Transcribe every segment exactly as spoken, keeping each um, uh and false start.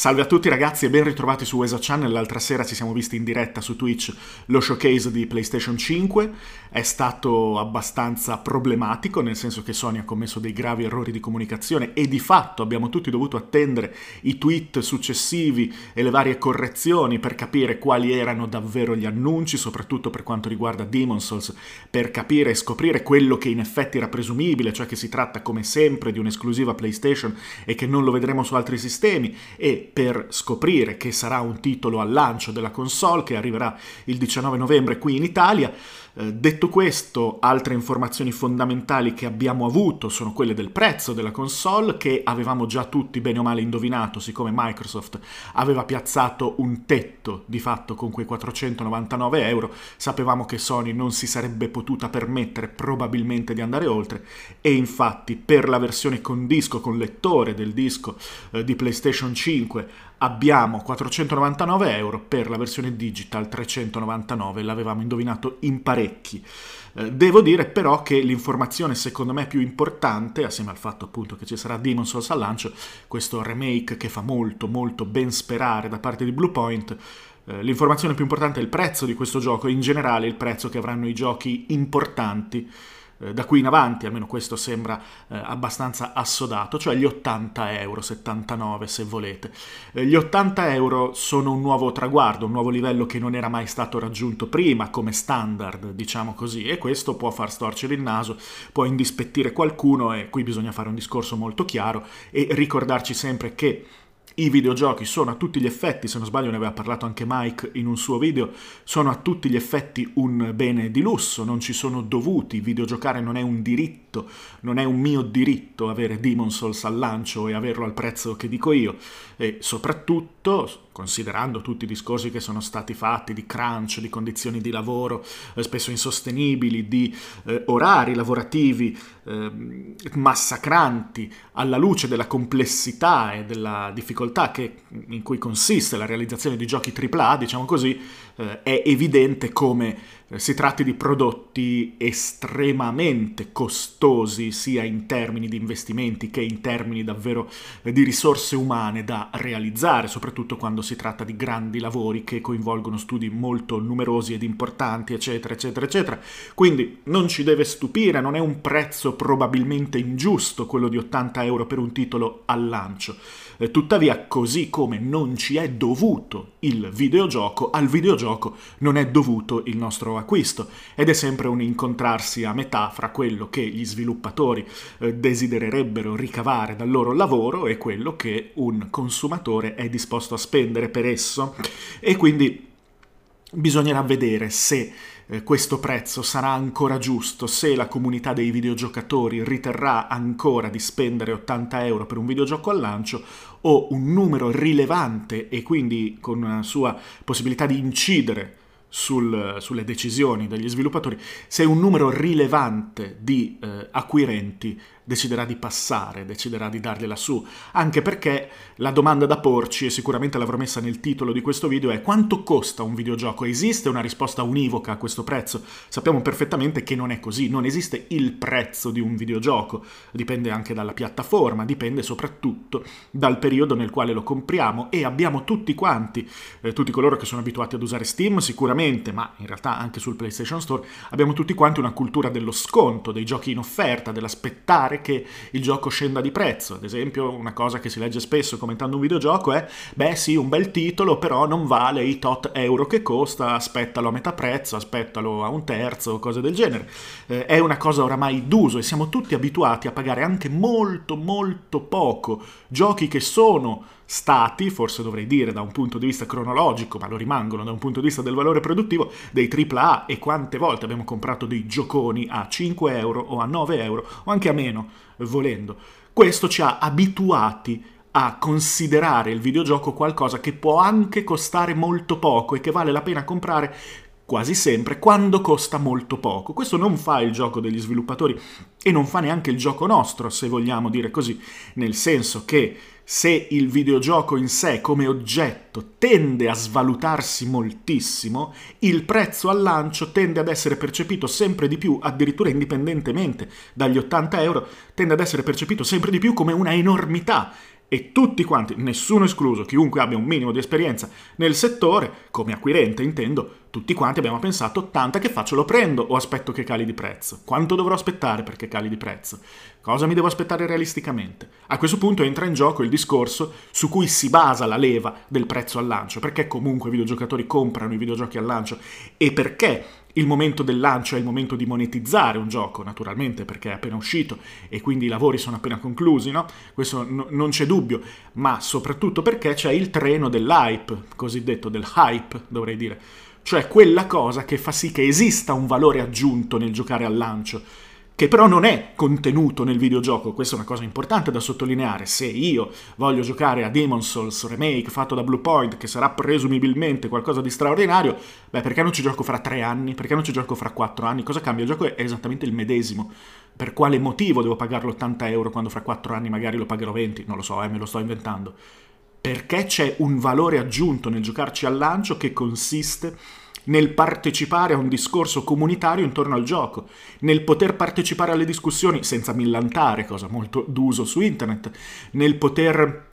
Salve a tutti ragazzi e ben ritrovati su Wesa Channel. L'altra sera ci siamo visti in diretta su Twitch lo showcase di PlayStation cinque. È stato abbastanza problematico, nel senso che Sony ha commesso dei gravi errori di comunicazione e di fatto abbiamo tutti dovuto attendere i tweet successivi e le varie correzioni per capire quali erano davvero gli annunci, soprattutto per quanto riguarda Demon Souls, per capire e scoprire quello che in effetti era presumibile, cioè che si tratta come sempre di un'esclusiva PlayStation e che non lo vedremo su altri sistemi, e per scoprire che sarà un titolo al lancio della console che arriverà il diciannove novembre qui in Italia. Eh, detto questo, altre informazioni fondamentali che abbiamo avuto sono quelle del prezzo della console, che avevamo già tutti bene o male indovinato, siccome Microsoft aveva piazzato un tetto di fatto con quei quattrocentonovantanove euro, sapevamo che Sony non si sarebbe potuta permettere probabilmente di andare oltre, e infatti per la versione con disco, con lettore del disco eh, di PlayStation cinque, abbiamo quattrocentonovantanove euro, per la versione digital trecentonovantanove, l'avevamo indovinato in parecchi. Devo dire però che l'informazione secondo me più importante, assieme al fatto appunto che ci sarà Demon Souls al lancio, questo remake che fa molto molto ben sperare da parte di Bluepoint, l'informazione più importante è il prezzo di questo gioco e in generale il prezzo che avranno i giochi importanti da qui in avanti, almeno questo sembra eh, abbastanza assodato, cioè gli ottanta euro, settantanove se volete. Eh, gli ottanta euro sono un nuovo traguardo, un nuovo livello che non era mai stato raggiunto prima come standard, diciamo così, e questo può far storcere il naso, può indispettire qualcuno, e qui bisogna fare un discorso molto chiaro e ricordarci sempre che i videogiochi sono a tutti gli effetti, se non sbaglio ne aveva parlato anche Mike in un suo video, sono a tutti gli effetti un bene di lusso, non ci sono dovuti, videogiocare non è un diritto, non è un mio diritto avere Demon Souls al lancio e averlo al prezzo che dico io, e soprattutto, considerando tutti i discorsi che sono stati fatti di crunch, di condizioni di lavoro eh, spesso insostenibili, di eh, orari lavorativi eh, massacranti, alla luce della complessità e della difficoltà Che, in cui consiste la realizzazione di giochi tripla A, diciamo così, eh, è evidente come eh, si tratti di prodotti estremamente costosi, sia in termini di investimenti che in termini davvero eh, di risorse umane da realizzare, soprattutto quando si tratta di grandi lavori che coinvolgono studi molto numerosi ed importanti, eccetera, eccetera, eccetera. Quindi non ci deve stupire, non è un prezzo probabilmente ingiusto quello di ottanta euro per un titolo al lancio. Eh, tuttavia, così come non ci è dovuto il videogioco, al videogioco non è dovuto il nostro acquisto, ed è sempre un incontrarsi a metà fra quello che gli sviluppatori eh, desidererebbero ricavare dal loro lavoro e quello che un consumatore è disposto a spendere per esso, e quindi bisognerà vedere se eh, questo prezzo sarà ancora giusto, se la comunità dei videogiocatori riterrà ancora di spendere ottanta euro per un videogioco al lancio, o un numero rilevante e quindi con una sua possibilità di incidere sul, sulle decisioni degli sviluppatori, se un numero rilevante di eh, acquirenti deciderà di passare, deciderà di dargliela su, anche perché la domanda da porci, e sicuramente l'avrò messa nel titolo di questo video, è: quanto costa un videogioco? Esiste una risposta univoca a questo prezzo? Sappiamo perfettamente che non è così, non esiste il prezzo di un videogioco, dipende anche dalla piattaforma, dipende soprattutto dal periodo nel quale lo compriamo, e abbiamo tutti quanti, eh, tutti coloro che sono abituati ad usare Steam sicuramente, ma in realtà anche sul PlayStation Store, abbiamo tutti quanti una cultura dello sconto, dei giochi in offerta, dell'aspettare che il gioco scenda di prezzo. Ad esempio, una cosa che si legge spesso commentando un videogioco è: beh sì, un bel titolo, però non vale i tot euro che costa, aspettalo a metà prezzo, aspettalo a un terzo, cose del genere. Eh, è una cosa oramai d'uso e siamo tutti abituati a pagare anche molto molto poco giochi che sono stati, forse dovrei dire da un punto di vista cronologico, ma lo rimangono da un punto di vista del valore produttivo, dei tripla A, e quante volte abbiamo comprato dei gioconi a cinque euro o a nove euro o anche a meno, volendo. Questo ci ha abituati a considerare il videogioco qualcosa che può anche costare molto poco e che vale la pena comprare quasi sempre quando costa molto poco. Questo non fa il gioco degli sviluppatori e non fa neanche il gioco nostro, se vogliamo dire così, nel senso che se il videogioco in sé come oggetto tende a svalutarsi moltissimo, il prezzo al lancio tende ad essere percepito sempre di più, addirittura indipendentemente dagli ottanta euro, tende ad essere percepito sempre di più come una enormità. e tutti quanti, nessuno escluso, chiunque abbia un minimo di esperienza nel settore, come acquirente intendo, tutti quanti abbiamo pensato: tanta che faccio, lo prendo o aspetto che cali di prezzo? Quanto dovrò aspettare perché cali di prezzo? Cosa mi devo aspettare realisticamente? A questo punto entra in gioco il discorso su cui si basa la leva del prezzo al lancio, perché comunque i videogiocatori comprano i videogiochi al lancio e perché il momento del lancio è il momento di monetizzare un gioco, naturalmente, perché è appena uscito e quindi i lavori sono appena conclusi, no? Questo no, non c'è dubbio, ma soprattutto perché c'è il treno dell'hype, cosiddetto del hype, dovrei dire, cioè quella cosa che fa sì che esista un valore aggiunto nel giocare al lancio, che però non è contenuto nel videogioco. Questa è una cosa importante da sottolineare. Se io voglio giocare a Demon Souls Remake fatto da Bluepoint, che sarà presumibilmente qualcosa di straordinario, beh, perché non ci gioco fra tre anni? Perché non ci gioco fra quattro anni? Cosa cambia? Il gioco è esattamente il medesimo. Per quale motivo devo pagarlo ottanta euro quando fra quattro anni magari lo pagherò venti? Non lo so, eh, me lo sto inventando. Perché c'è un valore aggiunto nel giocarci al lancio che consiste nel partecipare a un discorso comunitario intorno al gioco, nel poter partecipare alle discussioni senza millantare, cosa molto d'uso su internet, nel poter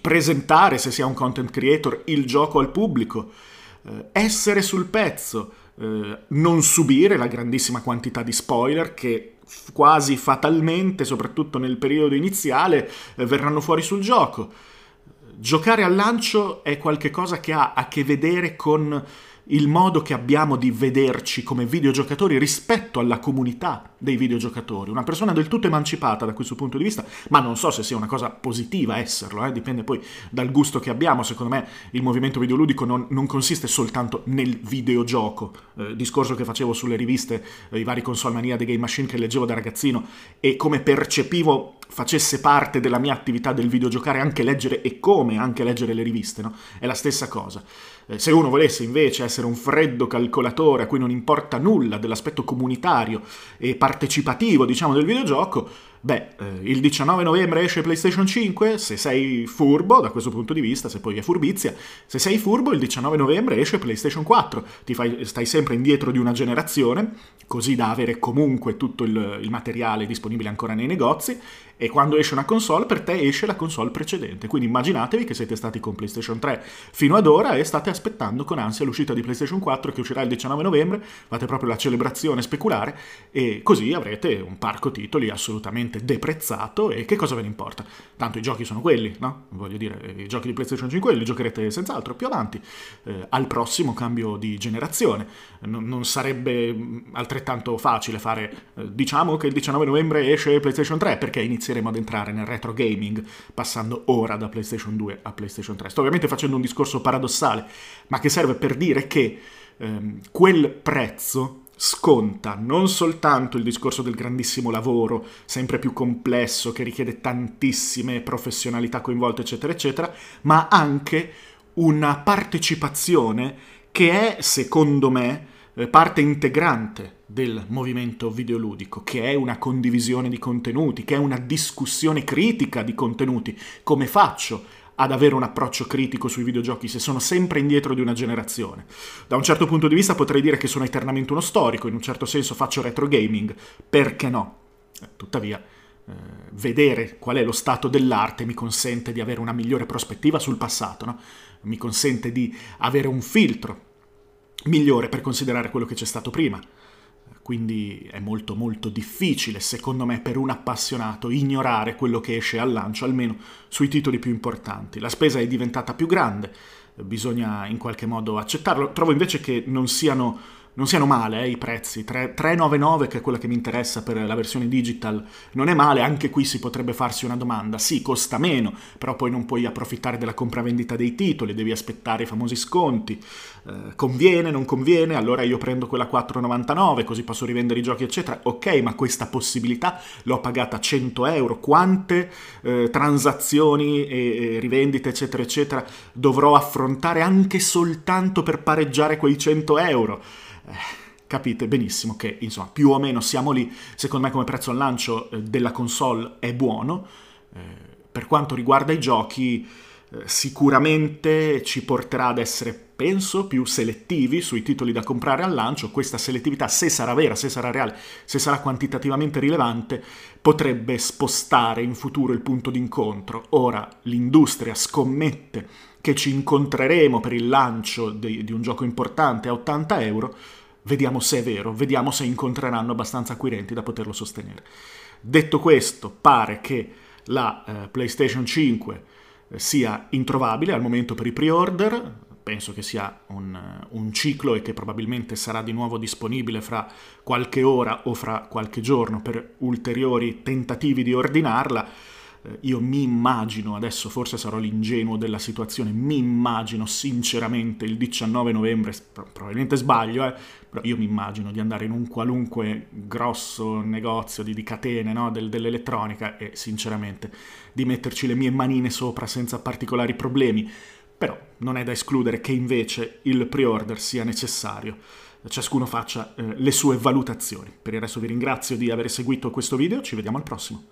presentare, se si è un content creator, il gioco al pubblico, essere sul pezzo, non subire la grandissima quantità di spoiler che quasi fatalmente, soprattutto nel periodo iniziale, verranno fuori sul gioco. Giocare al lancio è qualcosa che ha a che vedere con il modo che abbiamo di vederci come videogiocatori rispetto alla comunità dei videogiocatori. Una persona del tutto emancipata da questo punto di vista, ma non so se sia una cosa positiva esserlo, eh? Dipende poi dal gusto che abbiamo. Secondo me il movimento videoludico non, non consiste soltanto nel videogioco, eh, discorso che facevo sulle riviste, eh, i vari Console Mania, The Game Machine, che leggevo da ragazzino, e come percepivo facesse parte della mia attività del videogiocare anche leggere, e come anche leggere le riviste, no? È la stessa cosa. Se uno volesse invece essere un freddo calcolatore a cui non importa nulla dell'aspetto comunitario e partecipativo, diciamo, del videogioco, beh, eh, il diciannove novembre esce PlayStation cinque, se sei furbo da questo punto di vista, se poi è furbizia, se sei furbo il diciannove novembre esce PlayStation quattro, ti fai, stai sempre indietro di una generazione, così da avere comunque tutto il, il materiale disponibile ancora nei negozi, e quando esce una console per te esce la console precedente, quindi immaginatevi che siete stati con PlayStation tre fino ad ora e state aspettando con ansia l'uscita di PlayStation quattro, che uscirà il diciannove novembre, fate proprio la celebrazione speculare, e così avrete un parco titoli assolutamente deprezzato. E che cosa ve ne importa? Tanto i giochi sono quelli, no? Voglio dire, i giochi di PlayStation cinque li giocherete senz'altro più avanti, eh, al prossimo cambio di generazione. N- non sarebbe altrettanto facile fare, eh, diciamo che il diciannove novembre esce PlayStation tre, perché inizieremo ad entrare nel retro gaming passando ora da PlayStation due a PlayStation tre. Sto ovviamente facendo un discorso paradossale, ma che serve per dire che ehm, quel prezzo sconta non soltanto il discorso del grandissimo lavoro, sempre più complesso, che richiede tantissime professionalità coinvolte, eccetera, eccetera, ma anche una partecipazione che è, secondo me, parte integrante del movimento videoludico, che è una condivisione di contenuti, che è una discussione critica di contenuti. Come faccio ad avere un approccio critico sui videogiochi se sono sempre indietro di una generazione? Da un certo punto di vista potrei dire che sono eternamente uno storico, in un certo senso faccio retro gaming, perché no? Tuttavia, eh, vedere qual è lo stato dell'arte mi consente di avere una migliore prospettiva sul passato, no? Mi consente di avere un filtro migliore per considerare quello che c'è stato prima. Quindi è molto molto difficile, secondo me, per un appassionato ignorare quello che esce al lancio, almeno sui titoli più importanti. La spesa è diventata più grande, bisogna in qualche modo accettarlo. Trovo invece che non siano, non siano male eh, i prezzi. tre virgola novantanove, che è quella che mi interessa per la versione digital, non è male. Anche qui si potrebbe farsi una domanda. Sì, costa meno, però poi non puoi approfittare della compravendita dei titoli, devi aspettare i famosi sconti. Eh, conviene, non conviene, allora io prendo quella quattro virgola novantanove così posso rivendere i giochi, eccetera. Ok, ma questa possibilità l'ho pagata a cento euro. Quante eh, transazioni e, e rivendite, eccetera, eccetera, dovrò affrontare anche soltanto per pareggiare quei cento euro? Eh, capite benissimo che, insomma, più o meno siamo lì. Secondo me come prezzo al lancio eh, della console è buono. Eh, per quanto riguarda i giochi, sicuramente ci porterà ad essere, penso, più selettivi sui titoli da comprare al lancio. Questa selettività, se sarà vera, se sarà reale, se sarà quantitativamente rilevante, potrebbe spostare in futuro il punto d'incontro. Ora l'industria scommette che ci incontreremo per il lancio di, di un gioco importante a ottanta euro. Vediamo se è vero, vediamo se incontreranno abbastanza acquirenti da poterlo sostenere. Detto questo, pare che la eh, PlayStation cinque sia introvabile al momento per i pre-order. Penso che sia un, un ciclo e che probabilmente sarà di nuovo disponibile fra qualche ora o fra qualche giorno per ulteriori tentativi di ordinarla. Io mi immagino, adesso forse sarò l'ingenuo della situazione, mi immagino sinceramente il diciannove novembre, probabilmente sbaglio, eh, però io mi immagino di andare in un qualunque grosso negozio di, di catene, no, del, dell'elettronica, e sinceramente di metterci le mie manine sopra senza particolari problemi. Però non è da escludere che invece il pre-order sia necessario. Ciascuno faccia eh, le sue valutazioni. Per il resto vi ringrazio di aver seguito questo video, ci vediamo al prossimo.